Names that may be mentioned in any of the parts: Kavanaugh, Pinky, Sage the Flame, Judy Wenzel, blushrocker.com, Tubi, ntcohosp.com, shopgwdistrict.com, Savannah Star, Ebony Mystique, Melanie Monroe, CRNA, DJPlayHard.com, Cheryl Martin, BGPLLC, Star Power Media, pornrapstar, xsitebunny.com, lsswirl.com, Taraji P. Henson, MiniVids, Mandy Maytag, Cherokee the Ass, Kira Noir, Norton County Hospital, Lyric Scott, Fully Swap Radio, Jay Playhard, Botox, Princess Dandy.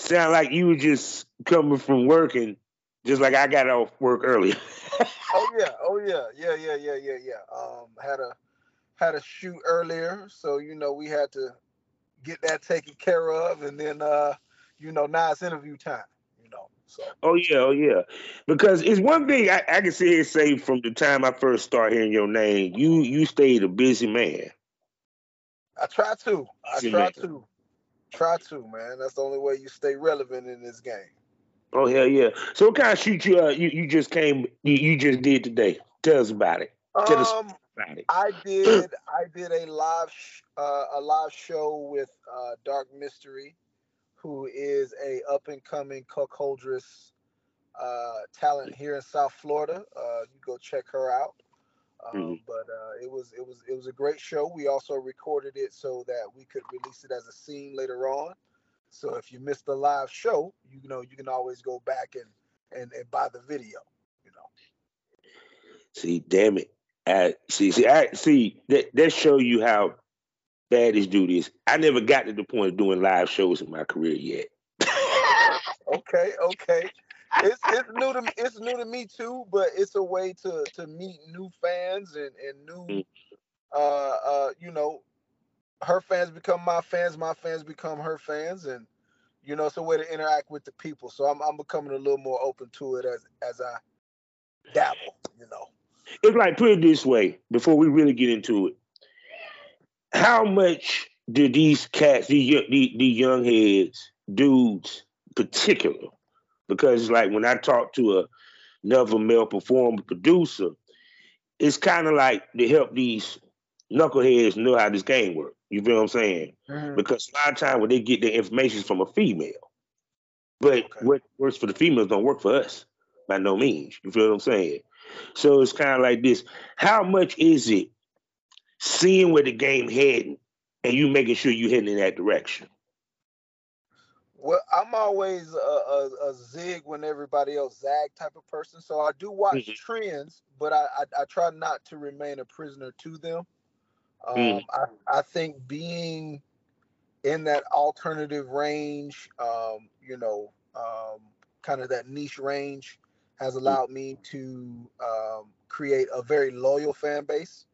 sound like you were just coming from work and just like I got off work early. Oh yeah. Had a shoot earlier, so you know we had to get that taken care of, and then now it's interview time. So. Oh yeah. Because it's one thing I can sit here and say from the time I first started hearing your name, you stayed a busy man. I try to, man. That's the only way you stay relevant in this game. Oh hell yeah. So what kind of shoot you just did today? Tell us about it. Tell us about it. I did a live show with Dark Mystery, who is a up-and-coming cuckoldress talent here in South Florida. You go check her out. But it was a great show. We also recorded it so that we could release it as a scene later on. So if you missed the live show, you can always go back and buy the video. See, damn it! That show you how baddies do this. I never got to the point of doing live shows in my career yet. Okay. It's new to me too, but it's a way to meet new fans and new her fans become my fans become her fans, and it's a way to interact with the people. So I'm becoming a little more open to it as I dabble, It's like, put it this way, before we really get into it. How much do these cats, these young heads, dudes particular? Because like when I talk to another male performer, producer, it's kind of like to help these knuckleheads know how this game works. You feel what I'm saying? Mm-hmm. Because a lot of times when they get their information from a female, but what works for the females don't work for us by no means. You feel what I'm saying? So it's kind of like this. How much is it seeing where the game heading and you making sure you're heading in that direction? Well, I'm always a zig when everybody else zag type of person. So I do watch trends, but I try not to remain a prisoner to them. I think being in that alternative range, kind of that niche range has allowed me to create a very loyal fan base.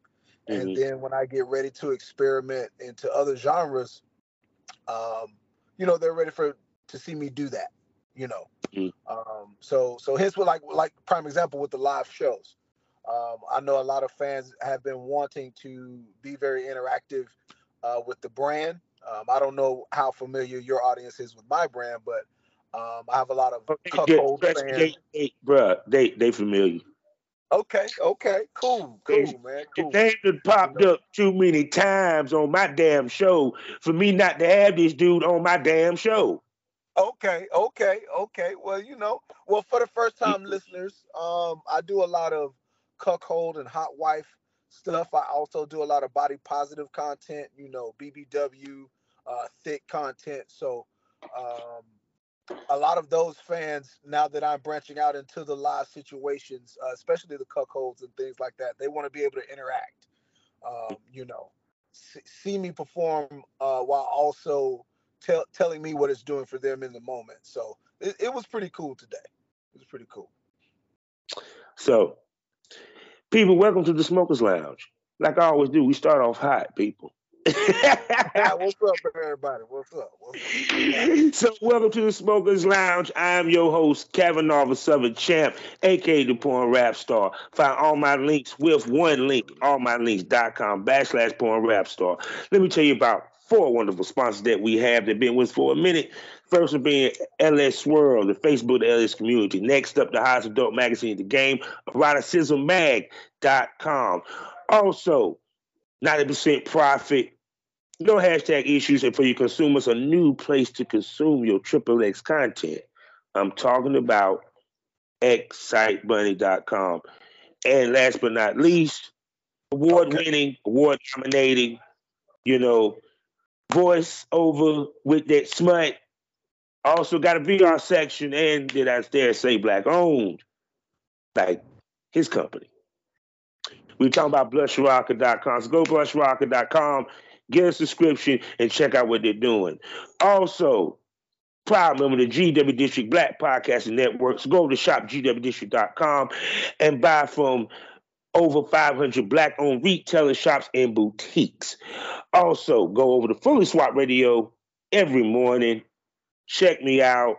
And then when I get ready to experiment into other genres, they're ready to see me do that, So hence with like prime example with the live shows. I know a lot of fans have been wanting to be very interactive with the brand. I don't know how familiar your audience is with my brand, but I have a lot of cuckold fans. They familiar. Okay, cool, man. Cool. The name that popped up too many times on my damn show for me not to have this dude on my damn show. Okay. Well, for the first time listeners, I do a lot of cuckold and hot wife stuff. I also do a lot of body positive content, BBW, thick content. So, a lot of those fans, now that I'm branching out into the live situations, especially the cuckolds and things like that, they want to be able to interact, see me perform while also telling me what it's doing for them in the moment. So it was pretty cool today. It was pretty cool. So, people, welcome to the Smokers Lounge. Like I always do, we start off hot, people. What's up, everybody? What's up? So, welcome to the Smokers Lounge. I'm your host, Kavanaugh the Southern Champ, aka the Porn Rap Star. Find all my links with one link, allmylinks.com/porn rap star. Let me tell you about four wonderful sponsors that we have that have been with us for a minute. First one being LS Swirl, the Facebook the LS community. Next up, the hottest adult magazine in the game, eroticismmag.com. Also, 90% profit. No hashtag issues, and for your consumers, a new place to consume your XXX content. I'm talking about xsitebunny.com. And last but not least, award-winning, award-nominating, voice over with that smut. Also got a VR section, and did I dare say black-owned, like his company. We're talking about blushrocker.com. So go blushrocker.com. Get a subscription and check out what they're doing. Also, proud member of the GW District Black Podcast Networks. Go to shopgwdistrict.com and buy from over 500 Black-owned retailer shops and boutiques. Also, go over to Fully Swap Radio every morning. Check me out.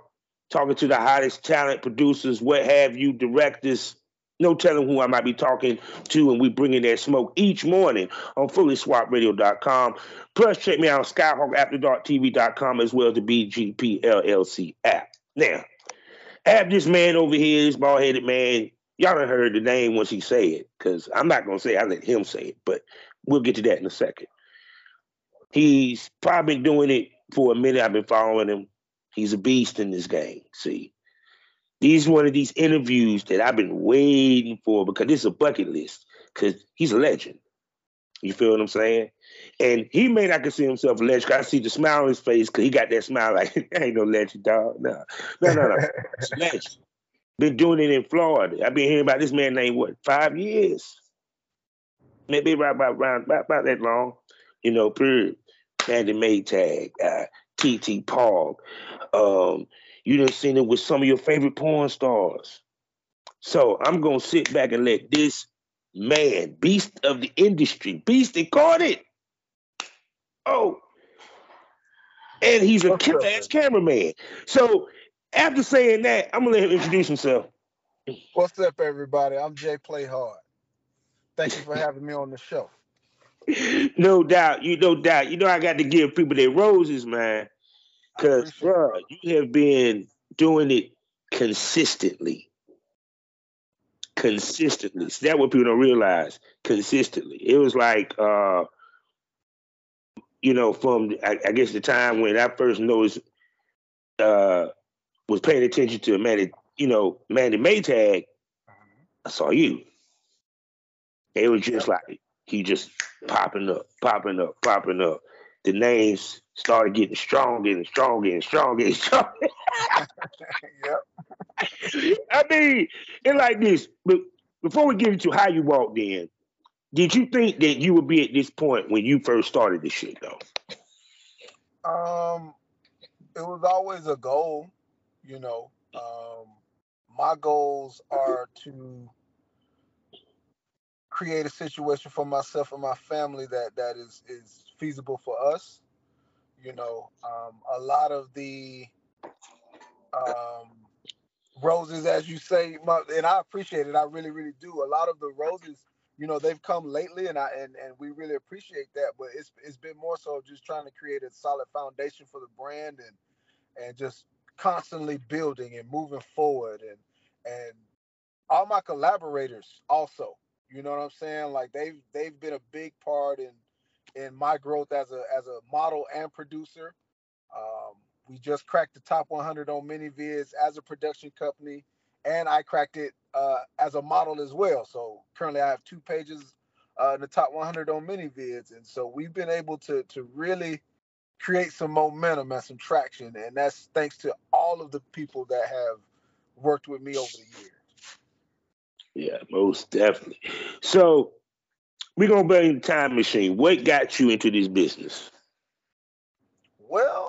Talking to the hottest talent, producers, what have you, directors. No telling who I might be talking to, and we bring in that smoke each morning on FullySwapRadio.com. Plus, check me out on SkyhawkAfterDarkTV.com as well as the BGPLLC app. Now, I have this man over here, this bald-headed man. Y'all done heard the name once he say it, because I'm not going to say it. I let him say it, but we'll get to that in a second. He's probably been doing it for a minute. I've been following him. He's a beast in this game, see. These one of these interviews that I've been waiting for because this is a bucket list because he's a legend. You feel what I'm saying? And he may not consider himself a legend. I see the smile on his face because he got that smile like, I ain't no legend, dog. No. It's a legend. Been doing it in Florida. I've been hearing about this man named, 5 years? Maybe about that long. You know, period. Mandy Maytag, T.T. Paul. You done seen it with some of your favorite porn stars. So I'm going to sit back and let this man, beast of the industry, beast that caught it. Oh, and he's a killer-ass cameraman. So after saying that, I'm going to let him introduce himself. What's up, everybody? I'm Jay Playhard. Thank you for having me on the show. No doubt. No doubt. You know I got to give people their roses, man. Because, bro, you have been doing it consistently. Consistently. So that's what people don't realize. Consistently. It was like, from, I guess, the time when I first noticed, was paying attention to Mandy Maytag, I saw you. It was just like, he just popping up. The names started getting stronger and stronger. Yep. I mean, it's like this. But before we get into how you walked in, did you think that you would be at this point when you first started this shit, though? It was always a goal, you know. My goals are to create a situation for myself and my family that is feasible for us, you know. A lot of the roses, as you say, and I appreciate it, I really, really do. A lot of the roses, you know, they've come lately, and we really appreciate that. But it's been more so just trying to create a solid foundation for the brand and just constantly building and moving forward, and all my collaborators also, you know what I'm saying? Like they've been a big part in my growth as a model and producer. We just cracked the top 100 on MiniVids as a production company, and I cracked it as a model as well. So currently I have 2 pages in the top 100 on MiniVids. And so we've been able to really create some momentum and some traction. And that's thanks to all of the people that have worked with me over the years. Yeah, most definitely. So we're going to bring the time machine. What got you into this business? Well,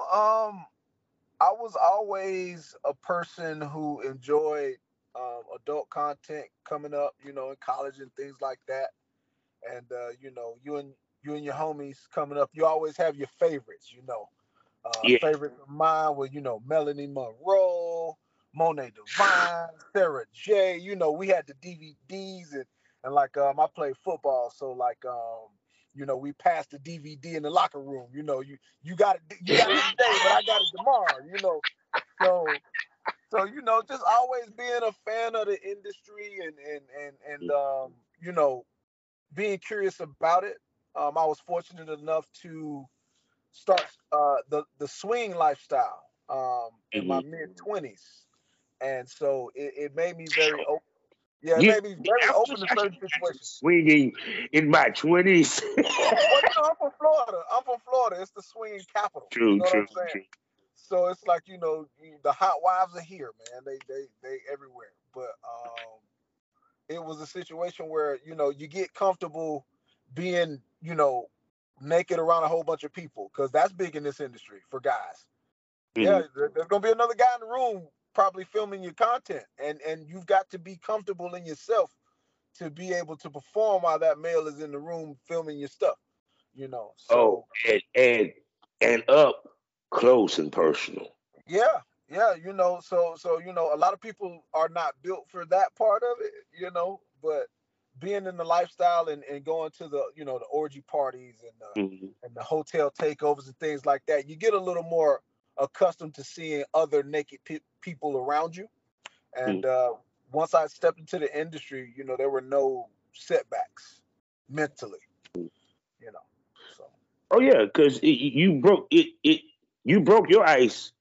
I was always a person who enjoyed adult content coming up, you know, in college and things like that. And, you know, you and your homies coming up, you always have your favorites, you know. Favorites of mine were, you know, Melanie Monroe, Monet Divine, Sarah J. You know, we had the DVDs and like, I played football, so like, you know, we passed the DVD in the locker room. You know, you got it, today, but I got it tomorrow. You know, so you know, just always being a fan of the industry and you know, being curious about it. I was fortunate enough to start the swing lifestyle in my mid-20s, and so it made me very open. Yeah, maybe very open to certain situations. Swinging in my 20s. Well, you know, I'm from Florida. It's the swinging capital. True, you know true, what I'm true. So it's like, you know, the hot wives are here, man. They everywhere. But it was a situation where, you know, you get comfortable being, you know, naked around a whole bunch of people, because that's big in this industry for guys. Yeah, there's gonna be another guy in the room probably filming your content, and you've got to be comfortable in yourself to be able to perform while that male is in the room filming your stuff. You know. So, and up close and personal. Yeah, yeah, you know. So you know, a lot of people are not built for that part of it, you know, but being in the lifestyle and going to the, you know, the orgy parties and and the hotel takeovers and things like that, you get a little more accustomed to seeing other naked people around you. And once I stepped into the industry, you know, there were no setbacks mentally, you know. So. Oh yeah, because you broke it. You broke your ice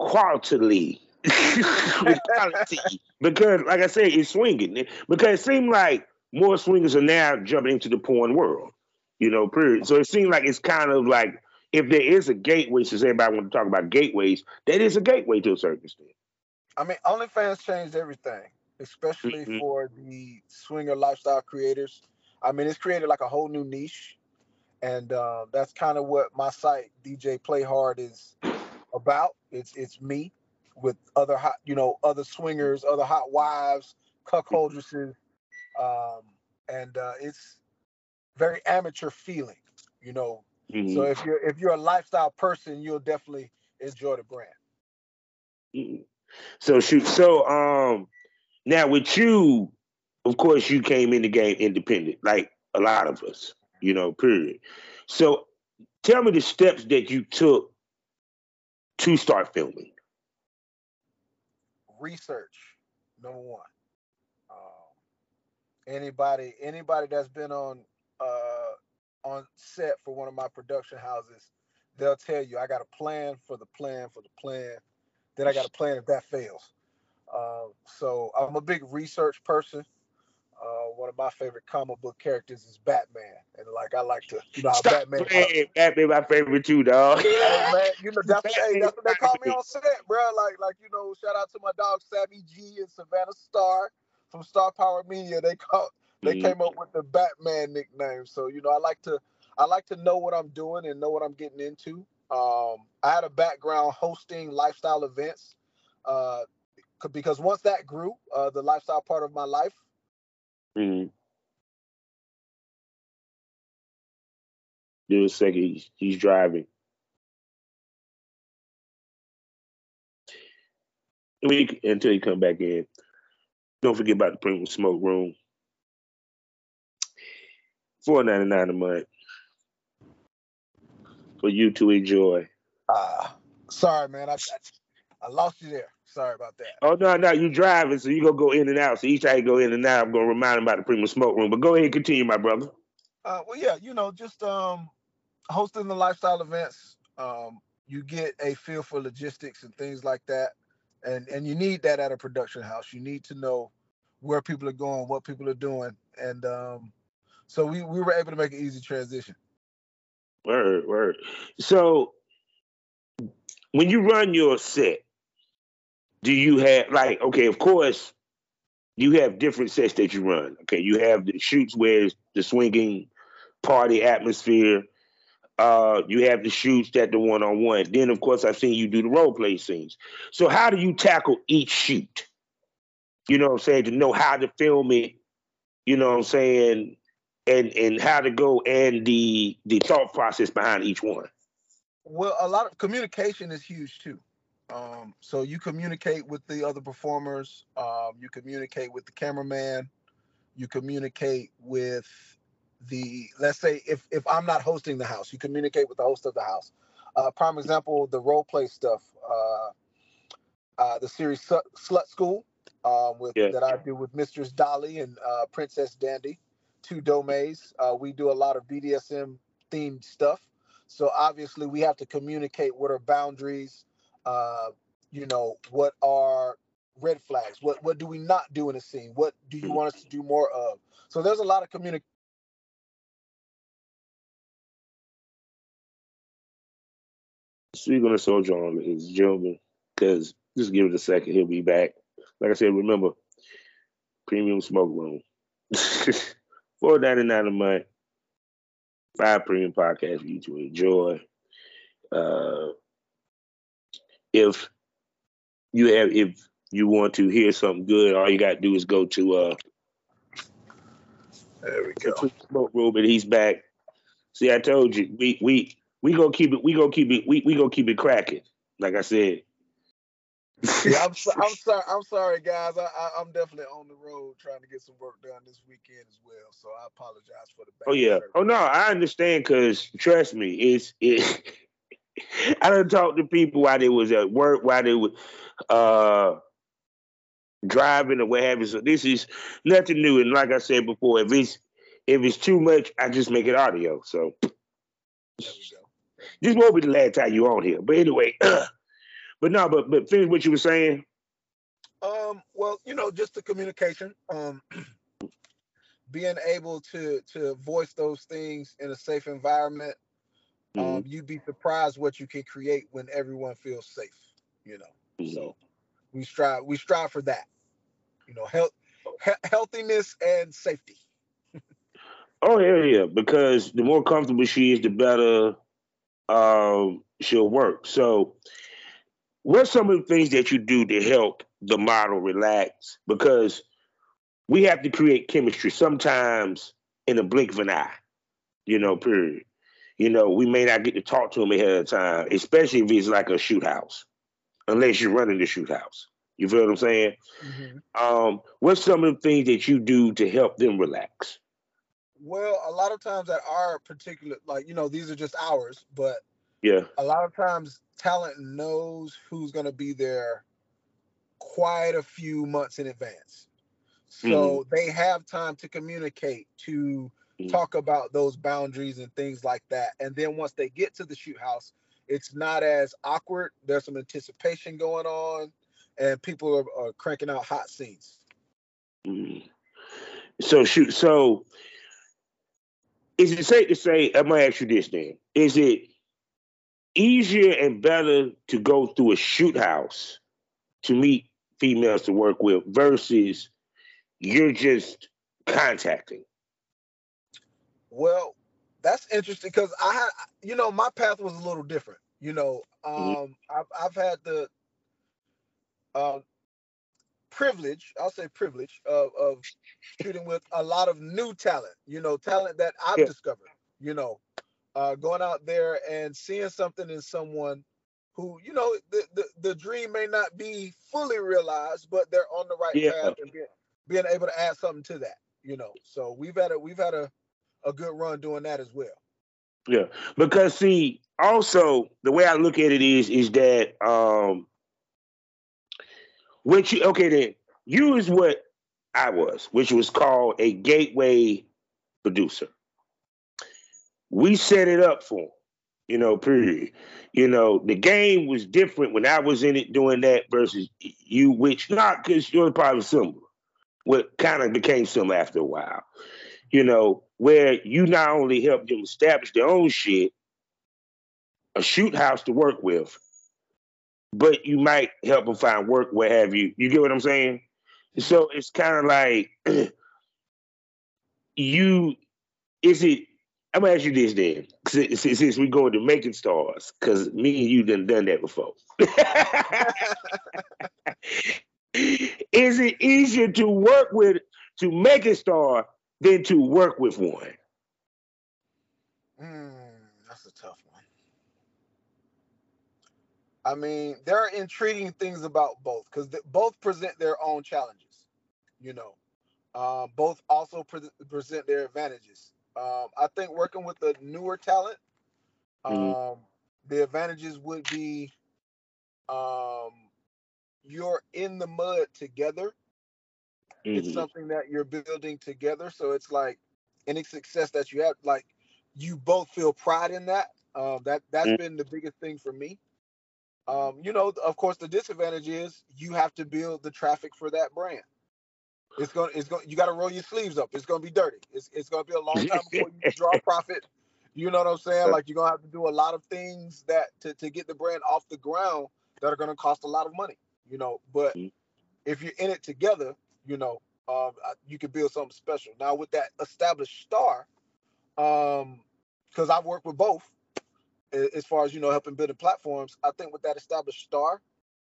qualitatively. Because, like I said, it's swinging. Because it seemed like more swingers are now jumping into the porn world, you know, period. So it seemed like it's kind of like, if there is a gateway, since everybody want to talk about gateways, that is a gateway to a certain extent. I mean, OnlyFans changed everything, especially for the swinger lifestyle creators. I mean, it's created like a whole new niche. And that's kind of what my site, DJ Playhard, is about. It's me with other hot, you know, other swingers, other hot wives, cuckoldresses, it's very amateur feeling, you know. So if you're a lifestyle person, you'll definitely enjoy the brand. So shoot, now with you, of course, you came in the game independent, like a lot of us, you know, period. So tell me the steps that you took to start filming. Research, number one. Anybody that's been on set for one of my production houses, they'll tell you I got a plan for the plan for the plan. Then I got a plan if that fails. So I'm a big research person. One of my favorite comic book characters is Batman, and like I like to, you know, Batman, my favorite too, dog. Yeah, man, you know that's what they call me on set, bro. Like you know, shout out to my dog Savvy G and Savannah Star from Star Power Media. They came up with the Batman nickname. So you know, I like to know what I'm doing and know what I'm getting into. I had a background hosting lifestyle events, because once that grew, the lifestyle part of my life. Give me a second, he's driving. Until you come back in. Don't forget about the premium smoke room. $4.99 a month. For you to enjoy. Sorry, man. I lost you there. Sorry about that. Oh, no, you're driving, so you're going to go in and out. So each time you go in and out, I'm going to remind him about the premium smoke room. But go ahead and continue, my brother. Well, yeah, you know, just hosting the lifestyle events, you get a feel for logistics and things like that. And you need that at a production house. You need to know where people are going, what people are doing. And so we were able to make an easy transition. Word. So when you run your set, do you have, like, okay, of course, you have different sets that you run. Okay, you have the shoots where it's the swinging party atmosphere. You have the shoots that the one-on-one. Then, of course, I've seen you do the role-play scenes. So how do you tackle each shoot? You know what I'm saying? To know how to film it, you know what I'm saying, and how to go and the thought process behind each one. Well, a lot of communication is huge, too. So you communicate with the other performers, you communicate with the cameraman, you communicate with the, let's say if I'm not hosting the house, you communicate with the host of the house. Prime example, the role play stuff, the series Slut School, that I do with Mistress Dolly and Princess Dandy, two domays. We do a lot of BDSM themed stuff. So obviously we have to communicate what are boundaries. You know, what are red flags? What do we not do in a scene? What do you want us to do more of? So there's a lot of communication. So you're going to soldier on, ladies and gentlemen, because just give it a second. He'll be back. Like I said, remember, premium smoke room. $4.99 a month. 5 premium podcasts for you to enjoy. if you want to hear something good, all you got to do is go to there we go. Smoke room, and he's back. See, I told you, we gonna keep it cracking. Like I said. Yeah, I'm sorry, guys. I'm definitely on the road trying to get some work done this weekend as well. So I apologize for the back. Oh yeah. Oh no, I understand. Cause trust me, it's I done talked to people while they was at work, while they were driving or what have you. So this is nothing new. And like I said before, if it's too much, I just make it audio. So this won't be the last time you on here. But anyway. But finish what you were saying. Well, just the communication, being able to voice those things in a safe environment. You'd be surprised what you can create when everyone feels safe. So we strive for that. Healthiness and safety. Oh yeah, because the more comfortable she is, the better she'll work. So. What's some of the things that you do to help the model relax? Because we have to create chemistry sometimes in a blink of an eye, period. We may not get to talk to them ahead of time, especially if it's like a shoot house, unless you're running the shoot house. You feel what I'm saying? Mm-hmm. What's some of the things that you do to help them relax? Well, a lot of times at our particular, these are just ours, but yeah. A lot of times talent knows who's going to be there quite a few months in advance. So they have time to communicate, to talk about those boundaries and things like that. And then once they get to the shoot house, it's not as awkward. There's some anticipation going on and people are cranking out hot scenes. So is it safe to say, I'm going to ask you this then, is it easier and better to go through a shoot house to meet females to work with versus you're just contacting? Well, that's interesting because I, my path was a little different. I've had the privilege of shooting with a lot of new talent, talent that I've discovered, going out there and seeing something in someone who, the dream may not be fully realized, but they're on the right path and being able to add something to that, So we've had a good run doing that as well. Yeah, because see, also the way I look at it is that you is what I was, which was called a gateway producer. We set it up for them, period. The game was different when I was in it doing that versus you, which not because you're probably similar. What kind of became similar after a while, where you not only help them establish their own shit, a shoot house to work with, but you might help them find work, what have you. You get what I'm saying? So it's kind of like I'm going to ask you this then, since we going to making stars, because me and you done that before. Is it easier to work with, to make a star, than to work with one? That's a tough one. I mean, there are intriguing things about both, because both present their own challenges, both also present their advantages. I think working with the newer talent, the advantages would be you're in the mud together. It's something that you're building together. So it's like any success that you have, like you both feel pride in that. That's been the biggest thing for me. Of course, the disadvantage is you have to build the traffic for that brand. You got to roll your sleeves up. It's going to be dirty. It's going to be a long time before you draw profit. You know what I'm saying? Like you're going to have to do a lot of things that to get the brand off the ground that are going to cost a lot of money, but if you're in it together, you can build something special. Now with that established star, because I've worked with both, as far as, you know, helping building platforms, I think with that established star,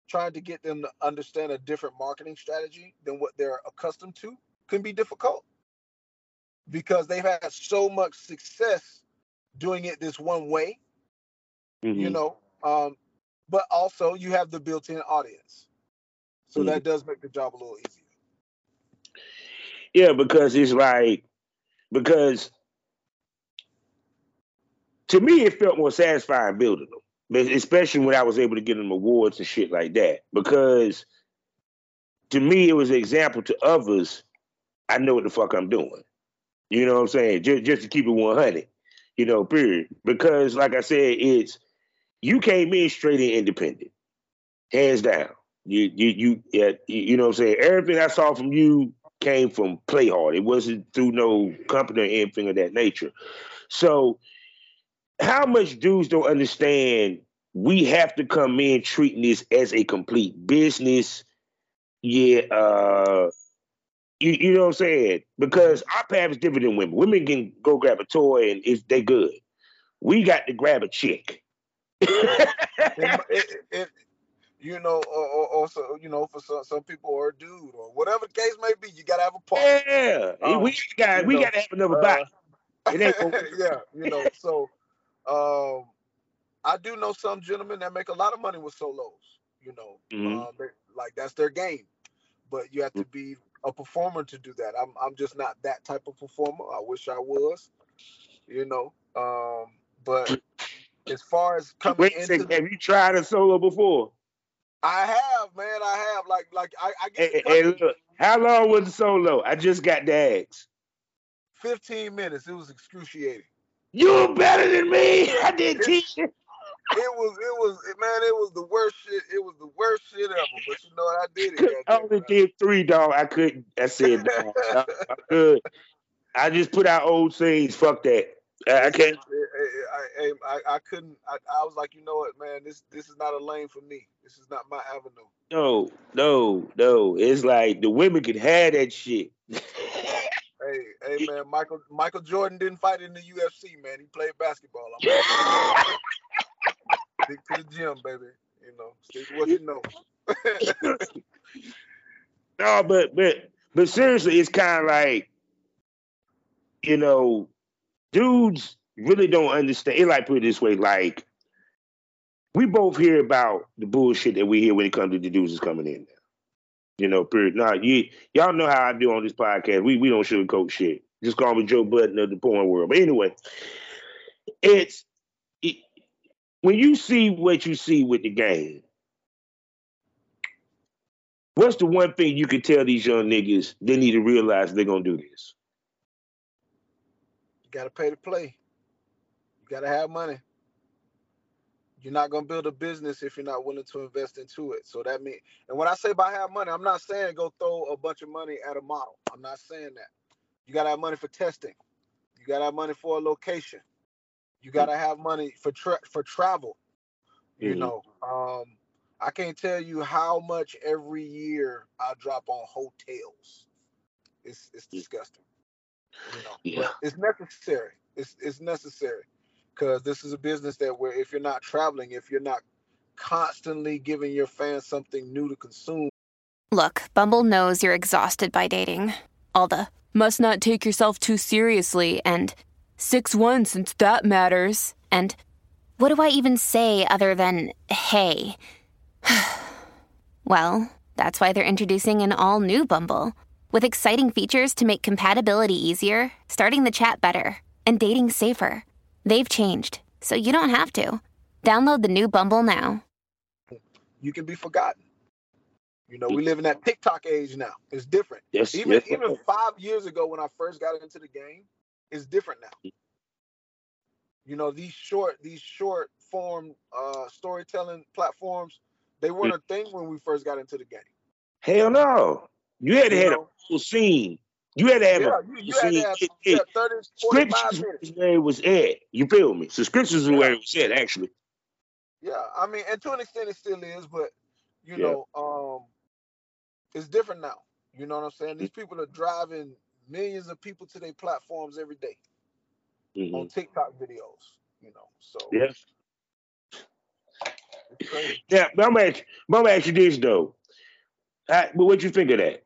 trying to get them to understand a different marketing strategy than what they're accustomed to can be difficult because they've had so much success doing it this one way, you know, but also you have the built-in audience. So that does make the job a little easier. Yeah, because it's like, because to me, it felt more satisfying building them, especially when I was able to get them awards and shit like that. Because to me, it was an example to others. I know what the fuck I'm doing. You know what I'm saying? Just to keep it 100, you know, period. Because like I said, it's, you came in straight and independent, hands down. You know what I'm saying? Everything I saw from you came from Playhard. It wasn't through no company or anything of that nature. So how much dudes don't understand we have to come in treating this as a complete business? Yeah, you know what I'm saying? Because our path is different than women. Women can go grab a toy and if they good. We got to grab a chick. You know, or so, you know, for some people, or a dude, or whatever the case may be, you gotta have a partner. Yeah, we gotta have another body. Yeah, you know. So, I do know some gentlemen that make a lot of money with solos. You know, like that's their game. But you have to be a performer to do that. I'm just not that type of performer. I wish I was. You know, but as far as coming have you tried a solo before? I have, man. I have. Like I get look, how long was the solo? I just got to ask. 15 minutes. It was excruciating. You were better than me. I did teach you. It was the worst shit. It was the worst shit ever. But you know, I did it. I only did 3, dog. I couldn't. I said, dog, I could. I just put out old scenes. Fuck that. I can't. I couldn't. I was like, you know what, man? This is not a lane for me. This is not my avenue. No. It's like the women can have that shit. hey, man. Michael Jordan didn't fight in the UFC, man. He played basketball. Stick to the gym, baby. You know, stick to what you know. No, but seriously, it's kind of like, you know. Dudes really don't understand. It like, put it this way, like, we both hear about the bullshit that we hear when it comes to the dudes that's coming in now. You know, period. Now, y'all know how I do on this podcast. We don't sugarcoat shit. Just call me Joe Budden of the porn world. But anyway, when you see what you see with the game, what's the one thing you can tell these young niggas they need to realize they're going to do this? You gotta pay to play. You gotta have money. You're not gonna build a business if you're not willing to invest into it. So that means, and when I say by have money, I'm not saying go throw a bunch of money at a model. I'm not saying that. You gotta have money for testing. You gotta have money for a location. You gotta have money for travel. You know, I can't tell you how much every year I drop on hotels. It's disgusting. You know, yeah. It's necessary. It's necessary because this is a business that where if you're not traveling, if you're not constantly giving your fans something new to consume. Look, Bumble knows you're exhausted by dating. All the must not take yourself too seriously and 6'1" since that matters. And what do I even say other than hey? Well, that's why they're introducing an all new Bumble. With exciting features to make compatibility easier, starting the chat better, and dating safer. They've changed, so you don't have to. Download the new Bumble now. You can be forgotten. You know, we live in that TikTok age now. It's different. Yes, even 5 years ago when I first got into the game, it's different now. You know, these short form storytelling platforms, they weren't a thing when we first got into the game. Hell no. You had to have a full scene. You had to have a scene. Yeah, 30, 45 minutes. Where it was at. You feel me? Subscriptions is where it was at, actually. Yeah, I mean, and to an extent it still is, but, you know, it's different now. You know what I'm saying? These people are driving millions of people to their platforms every day on TikTok videos, you know. So Yeah, but I'm gonna ask you this though. What you think of that?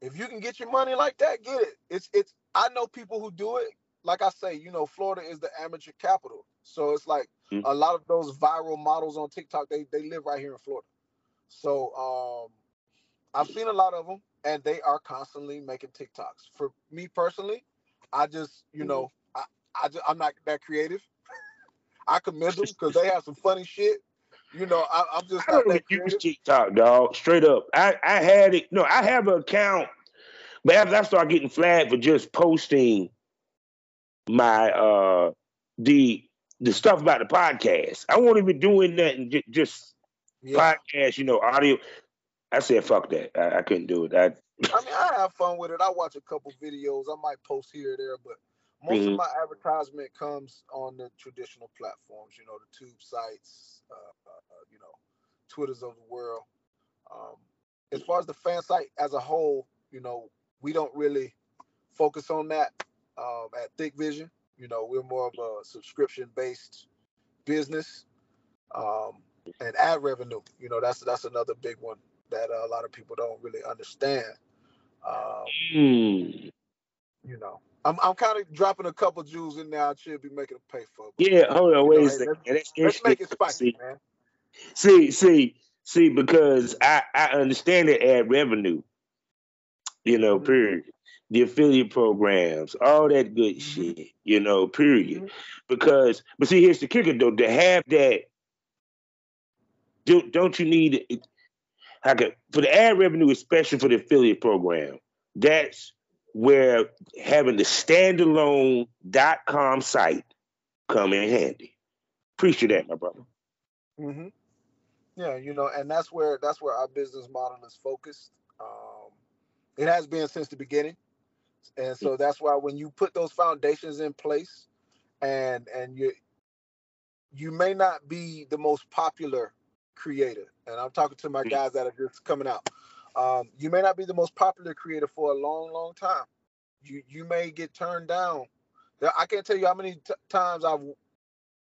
If you can get your money like that, get it. It's. I know people who do it. Like I say, you know, Florida is the amateur capital, so it's like a lot of those viral models on TikTok. They live right here in Florida, so I've seen a lot of them, and they are constantly making TikToks. For me personally, I just, you know, I'm not that creative. I commend them because they have some funny shit. You know, I'm just. I don't really use TikTok, dog. Straight up, I had it. No, I have an account, but after I started getting flagged for just posting my the stuff about the podcast, I won't even doing nothing. Just podcast, you know, audio. I said, fuck that. I couldn't do it. I mean, I have fun with it. I watch a couple videos. I might post here or there, but most of my advertisement comes on the traditional platforms, you know, the tube sites, you know, Twitters of the world. As far as the fan site as a whole, you know, we don't really focus on that at Thick Vision. You know, we're more of a subscription-based business and ad revenue. You know, that's another big one that a lot of people don't really understand. You know. I'm kind of dropping a couple jewels in there. I should be making them pay for it. Yeah, hold on, wait a second. Let's make it spicy, man. See, because I understand the ad revenue, you know, period. The affiliate programs, all that good shit, you know, period. Because, but see, here's the kicker, though. To have that, don't you need, for the ad revenue, especially for the affiliate program, that's where having the standalone .com site come in handy. Appreciate that, my brother. Yeah, you know, and that's where our business model is focused. It has been since the beginning, and so that's why when you put those foundations in place, and you may not be the most popular creator, and I'm talking to my guys that are just coming out. You may not be the most popular creator for a long, long time. You may get turned down. I can't tell you how many times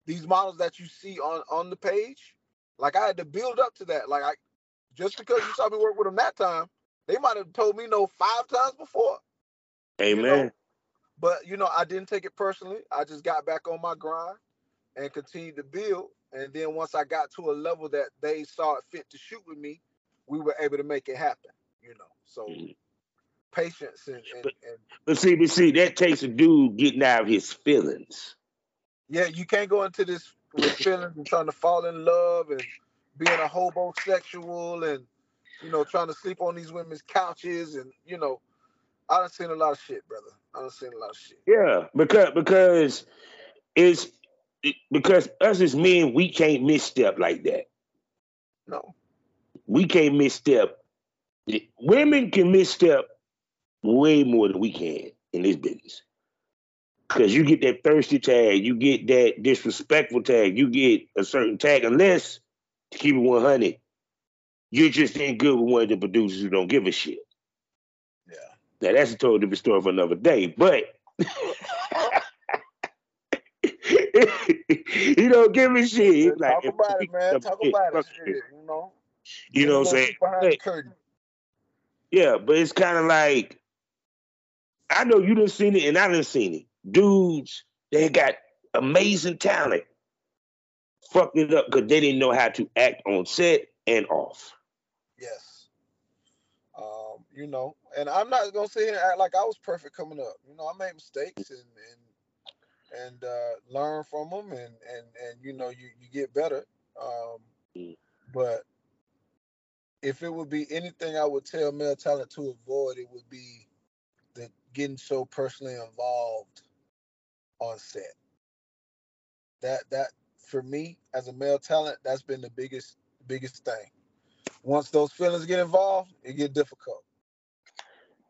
these models that you see on the page, like I had to build up to that. Like just because you saw me work with them that time, they might have told me no 5 times before. Amen. You know? But, you know, I didn't take it personally. I just got back on my grind and continued to build. And then once I got to a level that they saw it fit to shoot with me, we were able to make it happen, you know. So patience but see, that takes a dude getting out of his feelings. Yeah, you can't go into this with feelings and trying to fall in love and being a homosexual and, you know, trying to sleep on these women's couches and, you know, I done seen a lot of shit, brother. I done seen a lot of shit. Yeah, because us as men, we can't misstep like that. No. We can't misstep. Women can misstep way more than we can in this business. Because you get that thirsty tag, you get that disrespectful tag, you get a certain tag, unless, to keep it 100, you just ain't good with one of the producers who don't give a shit. Yeah. Now, that's a totally different story for another day, but he don't give a shit. Talk about it, man. Talk about it, shit, you know? You know what I'm saying? Yeah, but it's kind of like, I know you done seen it and I done seen it. Dudes, they got amazing talent. Fucked it up because they didn't know how to act on set and off. Yes. You know, and I'm not going to sit here and act like I was perfect coming up. You know, I made mistakes and learn from them and you know, you get better. But if it would be anything I would tell male talent to avoid, it would be the getting so personally involved on set. That for me as a male talent, that's been the biggest thing. Once those feelings get involved, it get difficult.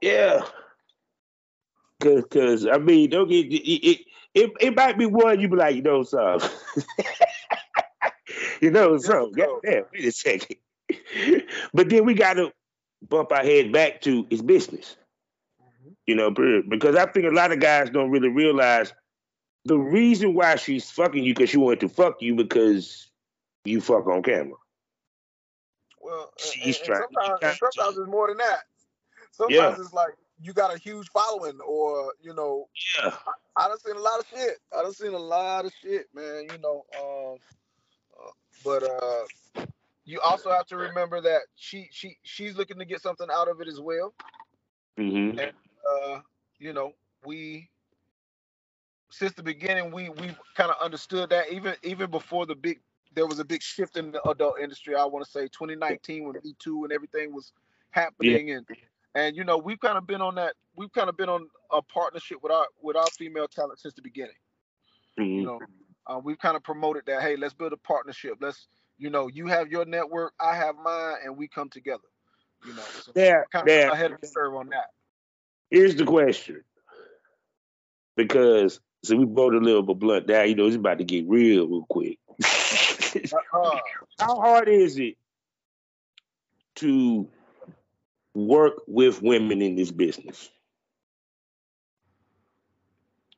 Yeah, because I mean, don't get it might be one you be like, you know something, you know something. Goddamn, wait a second. But then we got to bump our head back to it's business, you know, because I think a lot of guys don't really realize the reason why she's fucking you because she wanted to fuck you because you fuck on camera. Well, sometimes it's more than that. Sometimes it's like you got a huge following, or you know, I done seen a lot of shit. I done seen a lot of shit, man. You know, but you also have to remember that she's looking to get something out of it as well. Mm-hmm. And you know, we since the beginning we've kind of understood that even before there was a big shift in the adult industry. I want to say 2019 when Me Too and everything was happening, and you know, we've kind of been on that. We've kind of been on a partnership with our female talent since the beginning. Mm-hmm. You know, we've kind of promoted that. Hey, let's build a partnership. Let's, you know, you have your network, I have mine, and we come together. You know, so kind of ahead of the curve on that. Here's the question, because so we both a little bit blunt. Now, you know, it's about to get real quick. How hard is it to work with women in this business?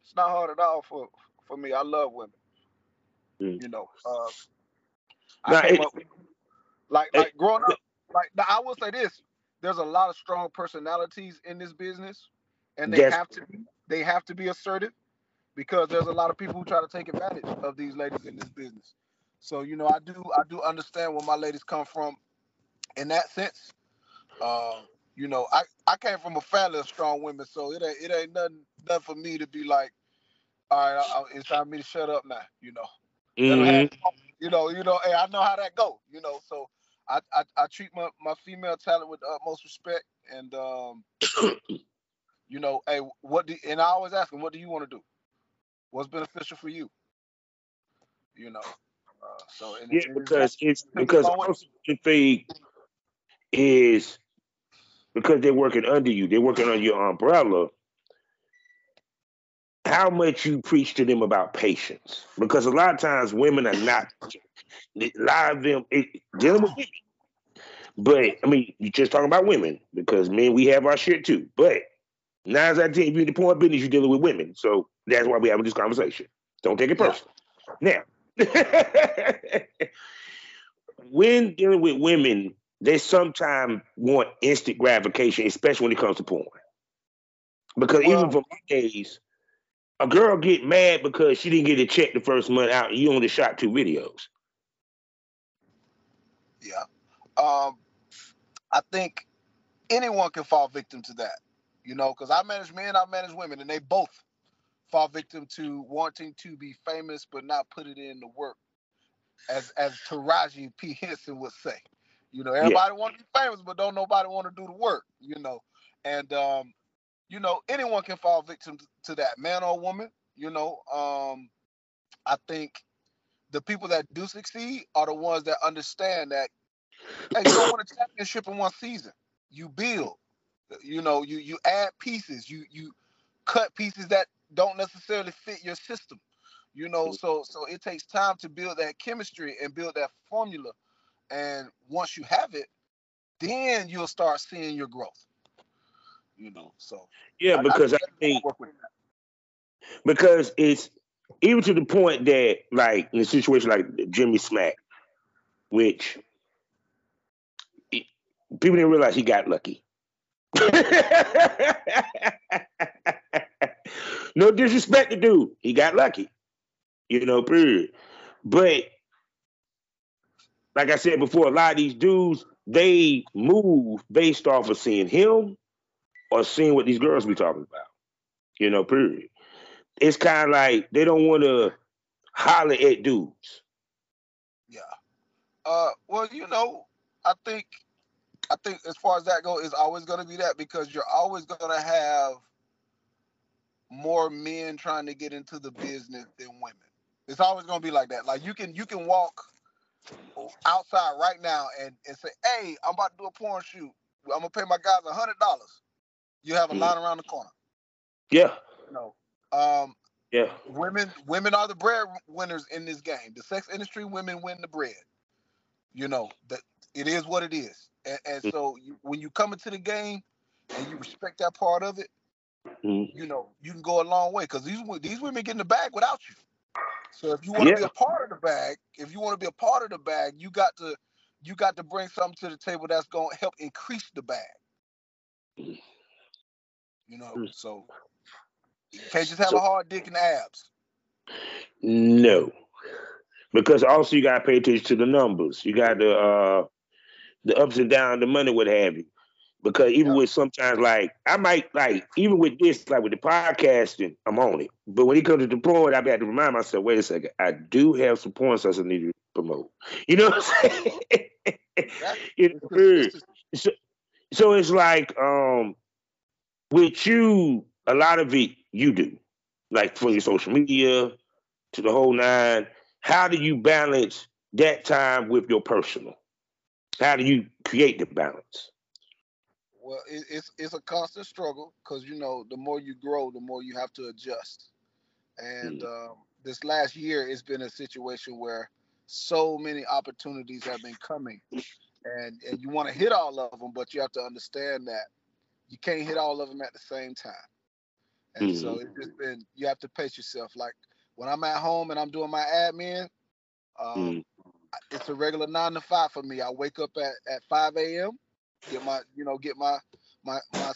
It's not hard at all for me. I love women. Mm. You know, I came up, like growing up. Like, I will say this: there's a lot of strong personalities in this business, and they have to be. They have to be assertive, because there's a lot of people who try to take advantage of these ladies in this business. So, you know, I do understand where my ladies come from in that sense. You know, I came from a family of strong women, so it ain't nothing for me to be like, all right, it's time for me to shut up now. You know, you know, hey, I know how that go. You know, so. I treat my female talent with the utmost respect, and you know, hey, and I always ask them, what do you want to do? What's beneficial for you? You know, because they're working under you, they're working under your umbrella. How much you preach to them about patience, because a lot of times women are not. A lot of them dealing with women, but I mean, you just talking about women, because men, we have our shit too. But 9 out of 10, if you're in the porn business, you're dealing with women, so that's why we're having this conversation. Don't take it personal. Yeah. Now, when dealing with women, they sometimes want instant gratification, especially when it comes to porn. Because even for my days, a girl get mad because she didn't get a check the first month out, and you only shot 2 videos. Yeah. I think anyone can fall victim to that, you know, because I manage men, I manage women, and they both fall victim to wanting to be famous but not put it in the work, as Taraji P. Henson would say. You know, everybody want to be famous, but don't nobody want to do the work, you know. And, you know, anyone can fall victim to that, man or woman, you know. I think the people that do succeed are the ones that understand that, hey, you don't win a championship in one season. You build, you know, you add pieces, you cut pieces that don't necessarily fit your system, you know. So it takes time to build that chemistry and build that formula. And once you have it, then you'll start seeing your growth, you know. So yeah, because I think work with that. Because it's. Even to the point that, like, in a situation like Jimmy Smack, which people didn't realize he got lucky. No disrespect to dude. He got lucky. You know, period. But, like I said before, a lot of these dudes, they move based off of seeing him or seeing what these girls be talking about. You know, period. It's kind of like they don't want to holler at dudes. Yeah. Well, you know, I think as far as that goes, it's always going to be that, because you're always going to have more men trying to get into the business than women. It's always going to be like that. Like, you can walk outside right now and say, hey, I'm about to do a porn shoot. I'm going to pay my guys $100. You have a line around the corner. Yeah. You know. Yeah. Women are the breadwinners in this game. The sex industry, women win the bread. You know, that it is what it is. And so when you come into the game and you respect that part of it, you know, you can go a long way, because these women get in the bag without you. So if you want to be a part of the bag, you got to bring something to the table that's going to help increase the bag. You know, so you can't just have a hard dick and abs. No, because also you got to pay attention to the numbers. You got the ups and downs, the money, what have you. Because even with sometimes, like, I might, like, even with this, like with the podcasting, I'm on it. But when it comes to deploying, I have to remind myself, wait a second, I do have some points I need to promote. You know what I'm saying? So it's like, with you, a lot of it you do. Like, for your social media, to the whole nine. How do you balance that time with your personal? How do you create the balance? Well, it's a constant struggle because, you know, the more you grow, the more you have to adjust. And this last year, it's been a situation where so many opportunities have been coming. And you want to hit all of them, but you have to understand that you can't hit all of them at the same time. And so it's just been, you have to pace yourself. Like when I'm at home and I'm doing my admin, it's a regular 9 to 5 for me. I wake up at 5 a.m., get my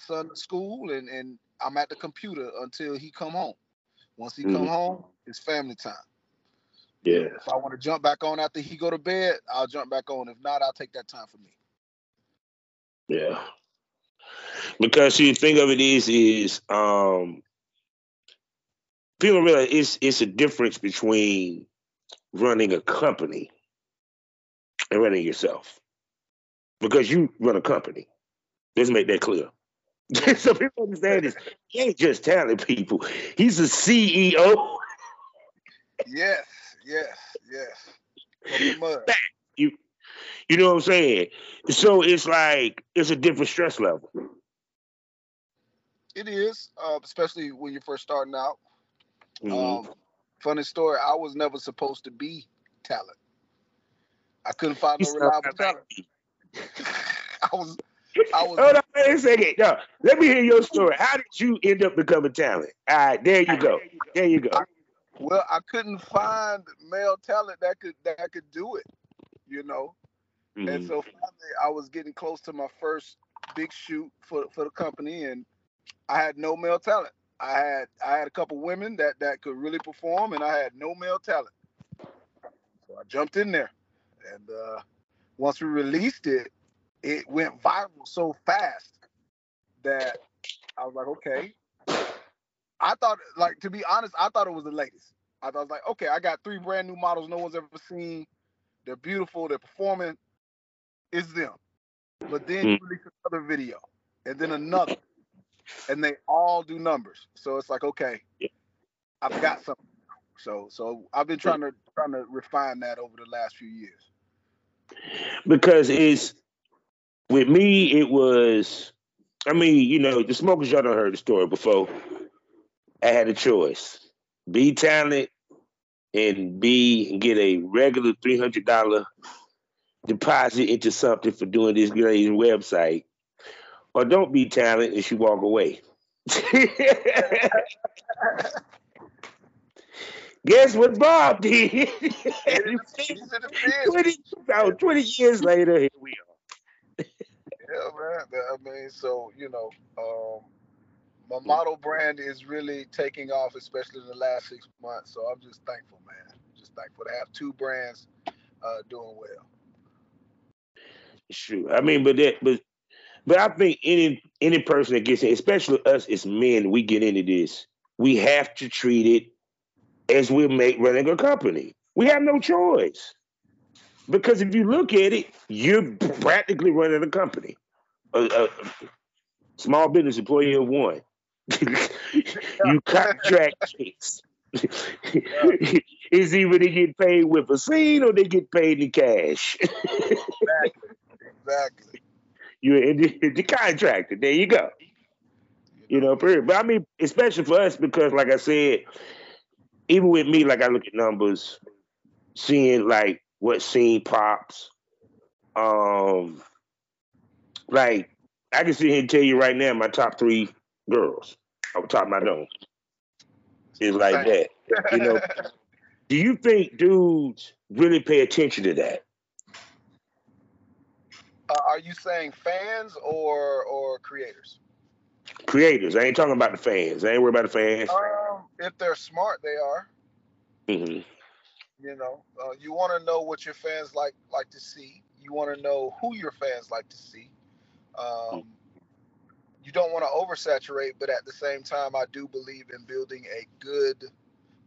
son to school, and I'm at the computer until he come home. Once he come home, it's family time. Yeah. If I want to jump back on after he go to bed, I'll jump back on. If not, I'll take that time for me. Yeah. Because see, the thing of it is people realize it's a difference between running a company and running yourself. Because you run a company. Let's make that clear. So people understand this. He ain't just talented people. He's a CEO. Yes. You know what I'm saying? So it's like, it's a different stress level. It is, especially when you're first starting out. Funny story, I was never supposed to be talent. I couldn't find no reliable talent. I was. Hold on, wait a second. No, let me hear your story. How did you end up becoming talent? All right, there you go. There you go. I couldn't find male talent that could do it, you know. And so finally, I was getting close to my first big shoot for the company, and I had no male talent. I had a couple women that could really perform, and I had no male talent. So I jumped in there, and once we released it, it went viral so fast that I was like, okay. I thought, like, to be honest, I thought it was the ladies. I thought, like, okay, I got 3 brand new models no one's ever seen. They're beautiful. They're performing. It's them. But then you release another video, and then another, and they all do numbers. So it's like, okay, I've got something. So I've been trying to refine that over the last few years. Because it's, with me, it was, I mean, you know, the smokers, y'all done heard the story before. I had a choice. Be talented and get a regular $300 deposit into something for doing this great website. Or don't be talented and she walk away. Guess what Bob did? 20 years later, here we are. Yeah, man. I mean, so, you know, my model brand is really taking off, especially in the last 6 months. So I'm just thankful, man. Just thankful to have 2 brands doing well. Sure. I mean, but I think any person that gets in, especially us as men, we get into this. We have to treat it as we make running a company. We have no choice. Because if you look at it, you're practically running a company. A small business employee of one. You contract checks. It's either they get paid with a scene or they get paid in cash. Exactly. You're the contractor. There you go. You know, period. But I mean, especially for us, because like I said, even with me, like I look at numbers, seeing like, what scene pops. Like, I can sit here and tell you right now my top 3 girls. I would top my dome. It's like that. You know, Do you think dudes really pay attention to that? Are you saying fans or creators? Creators. I ain't talking about the fans. I ain't worried about the fans. If they're smart, they are. Mm-hmm. You know, you want to know what your fans like to see. You want to know who your fans like to see. You don't want to oversaturate, but at the same time, I do believe in building a good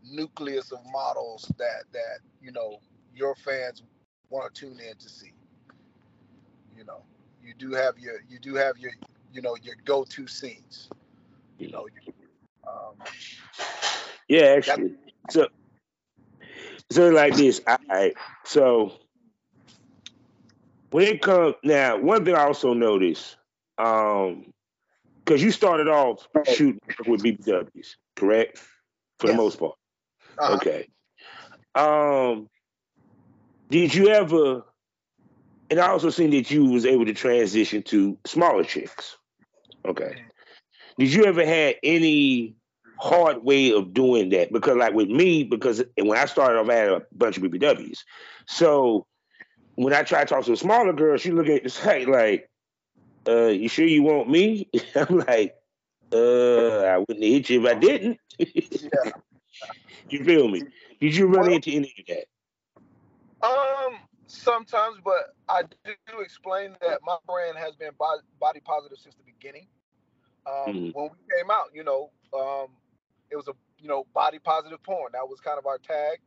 nucleus of models that you know, your fans want to tune in to see. You know, you do have your you know, your go-to scenes. You know, yeah, actually. So like this. All right. So when it comes now, one thing I also noticed, because you started off shooting with BBWs, correct? For the most part. Uh-huh. Okay. Did you ever? And I also seen that you was able to transition to smaller chicks. Okay. Did you ever had any hard way of doing that? Because like with me, because when I started off, I had a bunch of BBWs. So when I tried to talk to a smaller girl, she looked at the site like, you sure you want me? I'm like, I wouldn't hit you if I didn't. Yeah. You feel me? Did you run into any of that? Sometimes, but I do explain that my brand has been body positive since the beginning. When we came out, you know, it was a, you know, body positive porn. That was kind of our tag.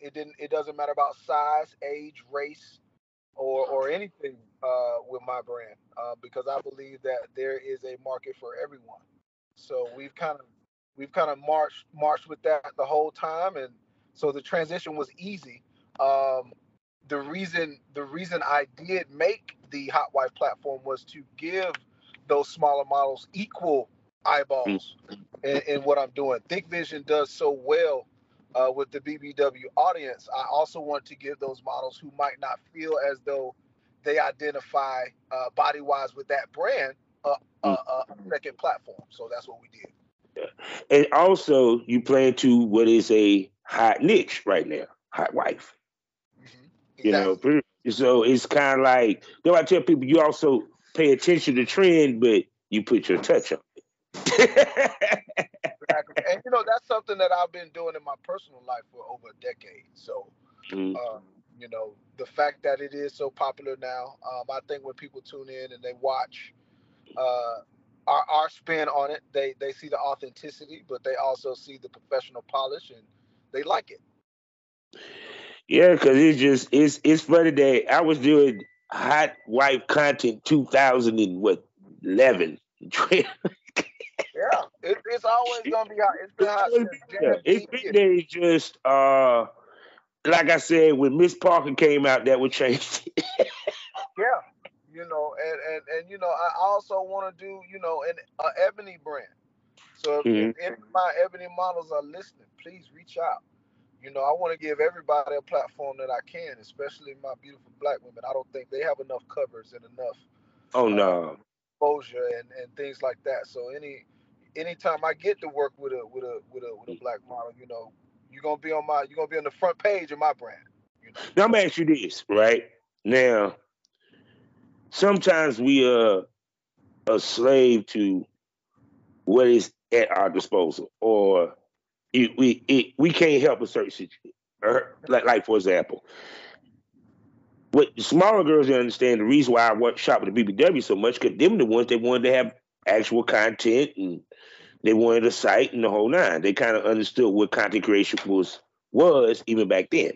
It doesn't matter about size, age, race, or anything with my brand, because I believe that there is a market for everyone. So we've kind of marched with that the whole time, and so the transition was easy. The reason I did make the Hot Wife platform was to give those smaller models equal eyeballs in what I'm doing. Thick Vision does so well with the BBW audience. I also want to give those models who might not feel as though they identify body-wise with that brand a second platform. So that's what we did. Yeah. And also, you play into what is a hot niche right now, Hot Wife. You know, so it's kind of like, though I tell people, you also pay attention to trend, but you put your touch on it. Exactly. And, you know, that's something that I've been doing in my personal life for over a decade. So, you know, the fact that it is so popular now, I think when people tune in and they watch our spin on it, they see the authenticity, but they also see the professional polish and they like it. Yeah, because it's funny that I was doing Hot Wife content 2011. Yeah, it's always going to be hot. It's been hot. It's been just, like I said, when Miss Parker came out, that would change. Yeah, you know, and you know, I also want to do, you know, an Ebony brand. So if any of my Ebony models are listening, please reach out. You know, I want to give everybody a platform that I can, especially my beautiful black women. I don't think they have enough covers and enough exposure and things like that. So anytime I get to work with a black model, you know, you're gonna be on the front page of my brand. You know? Now I'm gonna ask you this, right? Now, sometimes we are a slave to what is at our disposal, or we can't help a certain situation. Like, for example, what the smaller girls don't understand, the reason why I shop with the BBW so much, because them the ones that wanted to have actual content and they wanted a site and the whole nine. They kind of understood what content creation was even back then.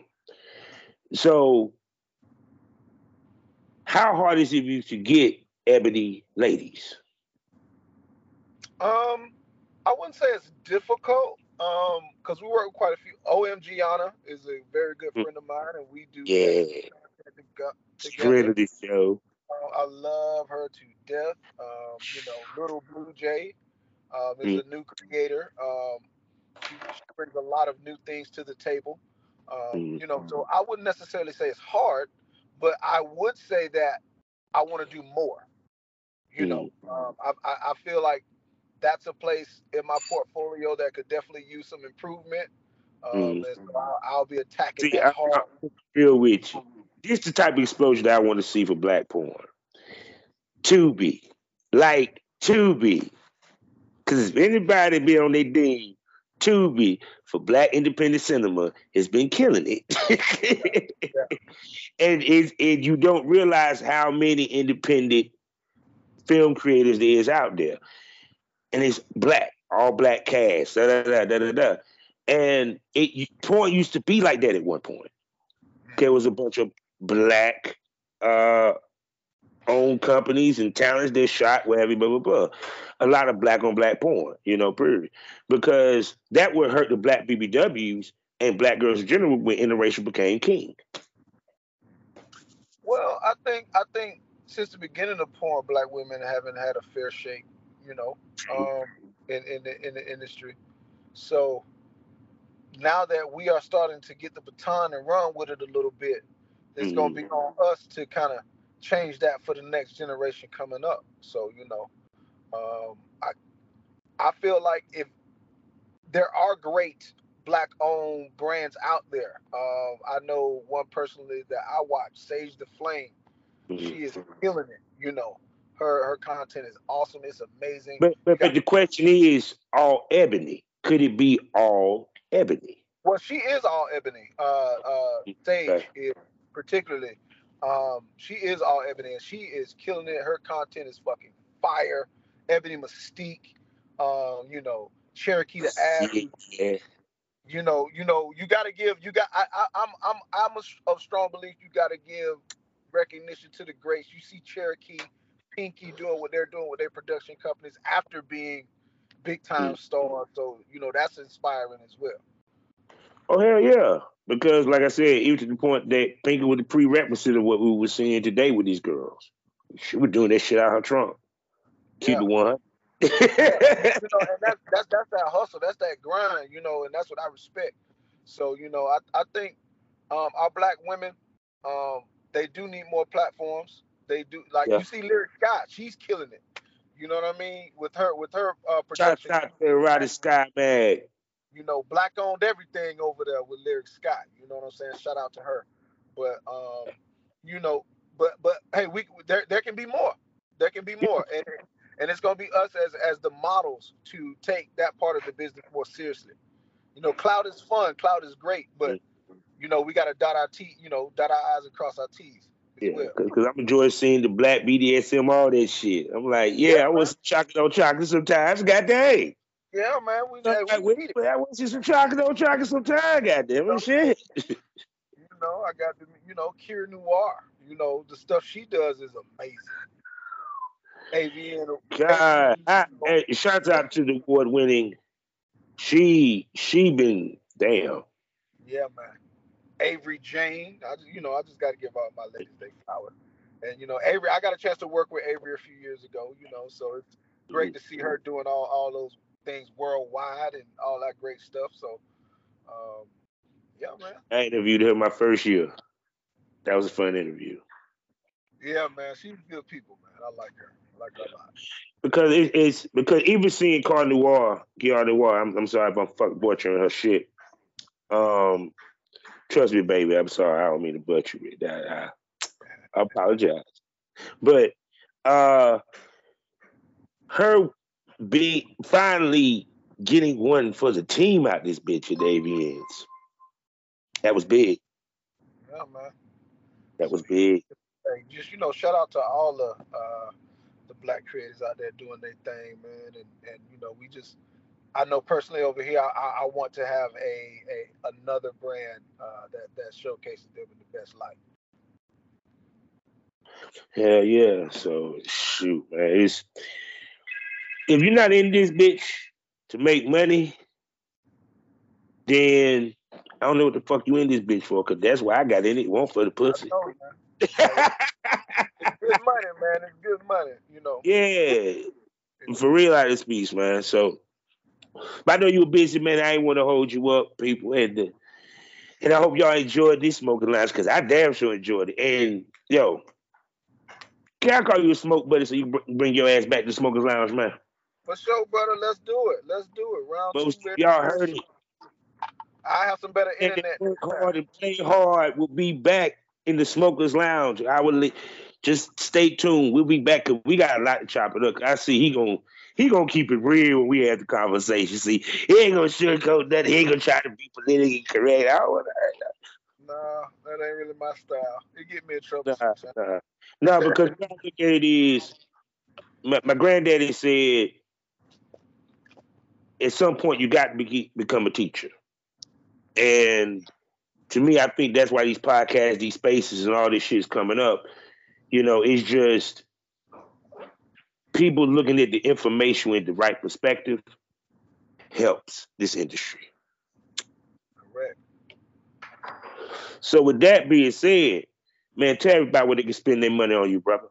So how hard is it to get Ebony ladies? I wouldn't say it's difficult. Because we work with quite a few. OMGianna is a very good friend of mine, and we do Trinity show. I love her to death. You know, Little Blue Jay is a new creator. She brings a lot of new things to the table. You know, so I wouldn't necessarily say it's hard, but I would say that I want to do more. You know, I feel like that's a place in my portfolio that could definitely use some improvement. So I'll be attacking that hard. I feel with you. This is the type of explosion that I want to see for black porn. Tubi. Like Tubi. Because if anybody be on their dean, Tubi for black independent cinema has been killing it. And you don't realize how many independent film creators there is out there. And it's black, all black cast, And porn used to be like that at one point. There was a bunch of black owned companies and talents that shot wherever, A lot of black on black porn, you know, period. Because that would hurt the black BBWs and black girls in general when interracial became king. Well, I think since the beginning of porn, black women haven't had a fair shake, you know, in the industry. So now that we are starting to get the baton and run with it a little bit, it's going to be on us to kind of change that for the next generation coming up. So, you know, I feel like if there are great black-owned brands out there, I know one personally that I watch, Sage the Flame. She is killing it. You know, her content is awesome. It's amazing. But the question is, all ebony. Could it be all ebony? Well, she is all ebony. Sage is particularly. She is all ebony, and she is killing it. Her content is fucking fire. Ebony Mystique, you know, Cherokee the Ass. Yeah. You know, you gotta give. I'm of strong belief. You gotta give recognition to the greats. You see Cherokee, Pinky doing what they're doing with their production companies after being big time stars. So you know that's inspiring as well. Oh hell yeah! Because like I said, even to the point that Pinky was the prerequisite of what we were seeing today with these girls. She was doing that shit out her trunk. Keep it 100. Yeah. You know, and that's that hustle. That's that grind. You know, and that's what I respect. So you know, I think our black women. They do need more platforms. They do you see Lyric Scott, she's killing it. You know what I mean? With her production. Shout out to Ryder Scott, man. You know, black owned everything over there with Lyric Scott. You know what I'm saying? Shout out to her. But you know, but hey, there can be more. There can be more. And it's gonna be us as the models to take that part of the business more seriously. You know, cloud is fun, cloud is great, but you know, we got to dot our I's and cross our T's. Yeah, because I'm enjoying seeing the black BDSM, all that shit. I'm like, I want some chocolate on chocolate sometimes. Goddamn. Yeah, man. I want to see some chocolate on chocolate sometime. Goddamn shit. You know, I got the, you know, Kira Noir. You know, the stuff she does is amazing. AVN. God. Shout out to the award winning. She been, damn. Yeah, man. Avery Jane, I just got to give all my ladies their flowers. And you know, Avery, I got a chance to work with Avery a few years ago. You know, so it's great to see her doing all those things worldwide and all that great stuff. So, yeah, man. I interviewed her my first year. That was a fun interview. Yeah, man, she's good people, man. I like her. I like her a lot. Because because even seeing Kira Noir. I'm sorry if I'm fucking butchering her shit. Trust me, baby. I'm sorry. I don't mean to butcher it. I apologize. But her finally getting one for the team out this bitch at AVNs. That was big. Yeah, man. That was big. Just, you know, shout out to all the black creators out there doing their thing, man. And you know, we just... I know personally over here, I want to have another brand that showcases them in the best light. Hell yeah! So shoot, man, if you're not in this bitch to make money, then I don't know what the fuck you in this bitch for. Cause that's why I got in it. One for the pussy. I know, man. It's good money, man. It's good money. You know. Yeah, for real out of speech, man. So. But I know you were busy, man. I ain't want to hold you up, people. And I hope y'all enjoyed this Smoking Lounge, because I damn sure enjoyed it. And, yo, can I call you a smoke buddy so you can bring your ass back to Smoking Lounge, man? For sure, brother. Let's do it. Round two. Y'all heard it. I have some better internet. And Playhard will be back in the Smoker's Lounge. I will just stay tuned. We'll be back. We got a lot to chop it up. I see he gonna keep it real when we have the conversation. See, he ain't gonna sugarcoat nothing. He ain't gonna try to be politically correct. I don't want to. No, that ain't really my style. It get me in trouble. No, because what I look at it is, my granddaddy said, at some point you got to become a teacher. And to me, I think that's why these podcasts, these spaces, and all this shit is coming up. You know, it's just people looking at the information with the right perspective helps this industry. Correct. So with that being said, man, tell everybody where they can spend their money on you, brother.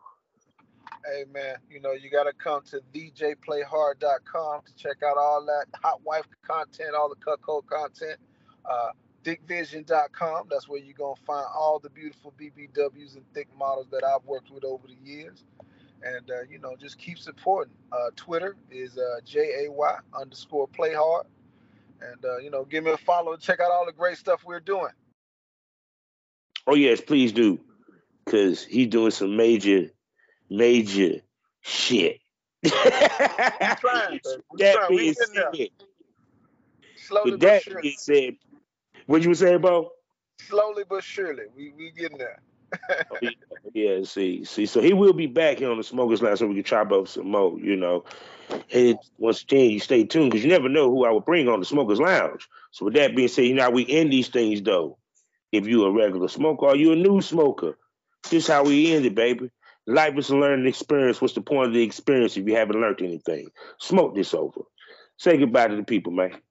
Hey, man, you know, you got to come to DJPlayHard.com to check out all that hot wife content, all the cuckold content. Thickvision.com, that's where you're going to find all the beautiful BBWs and thick models that I've worked with over the years. And, you know, just keep supporting. Twitter is JAY_Playhard. And, you know, give me a follow and check out all the great stuff we're doing. Oh, yes, please do, because he's doing some major shit. We're trying, Slowly but surely. What you were saying, Bo? Slowly but surely. We getting there. Oh, yeah, see. So he will be back here on the Smoker's Lounge so we can chop up some more, you know. And once again, you stay tuned because you never know who I would bring on the Smoker's Lounge. So with that being said, you know, we end these things, though. If you a regular smoker or you a new smoker, this how we end it, baby. Life is a learning experience. What's the point of the experience if you haven't learned anything? Smoke this over. Say goodbye to the people, man.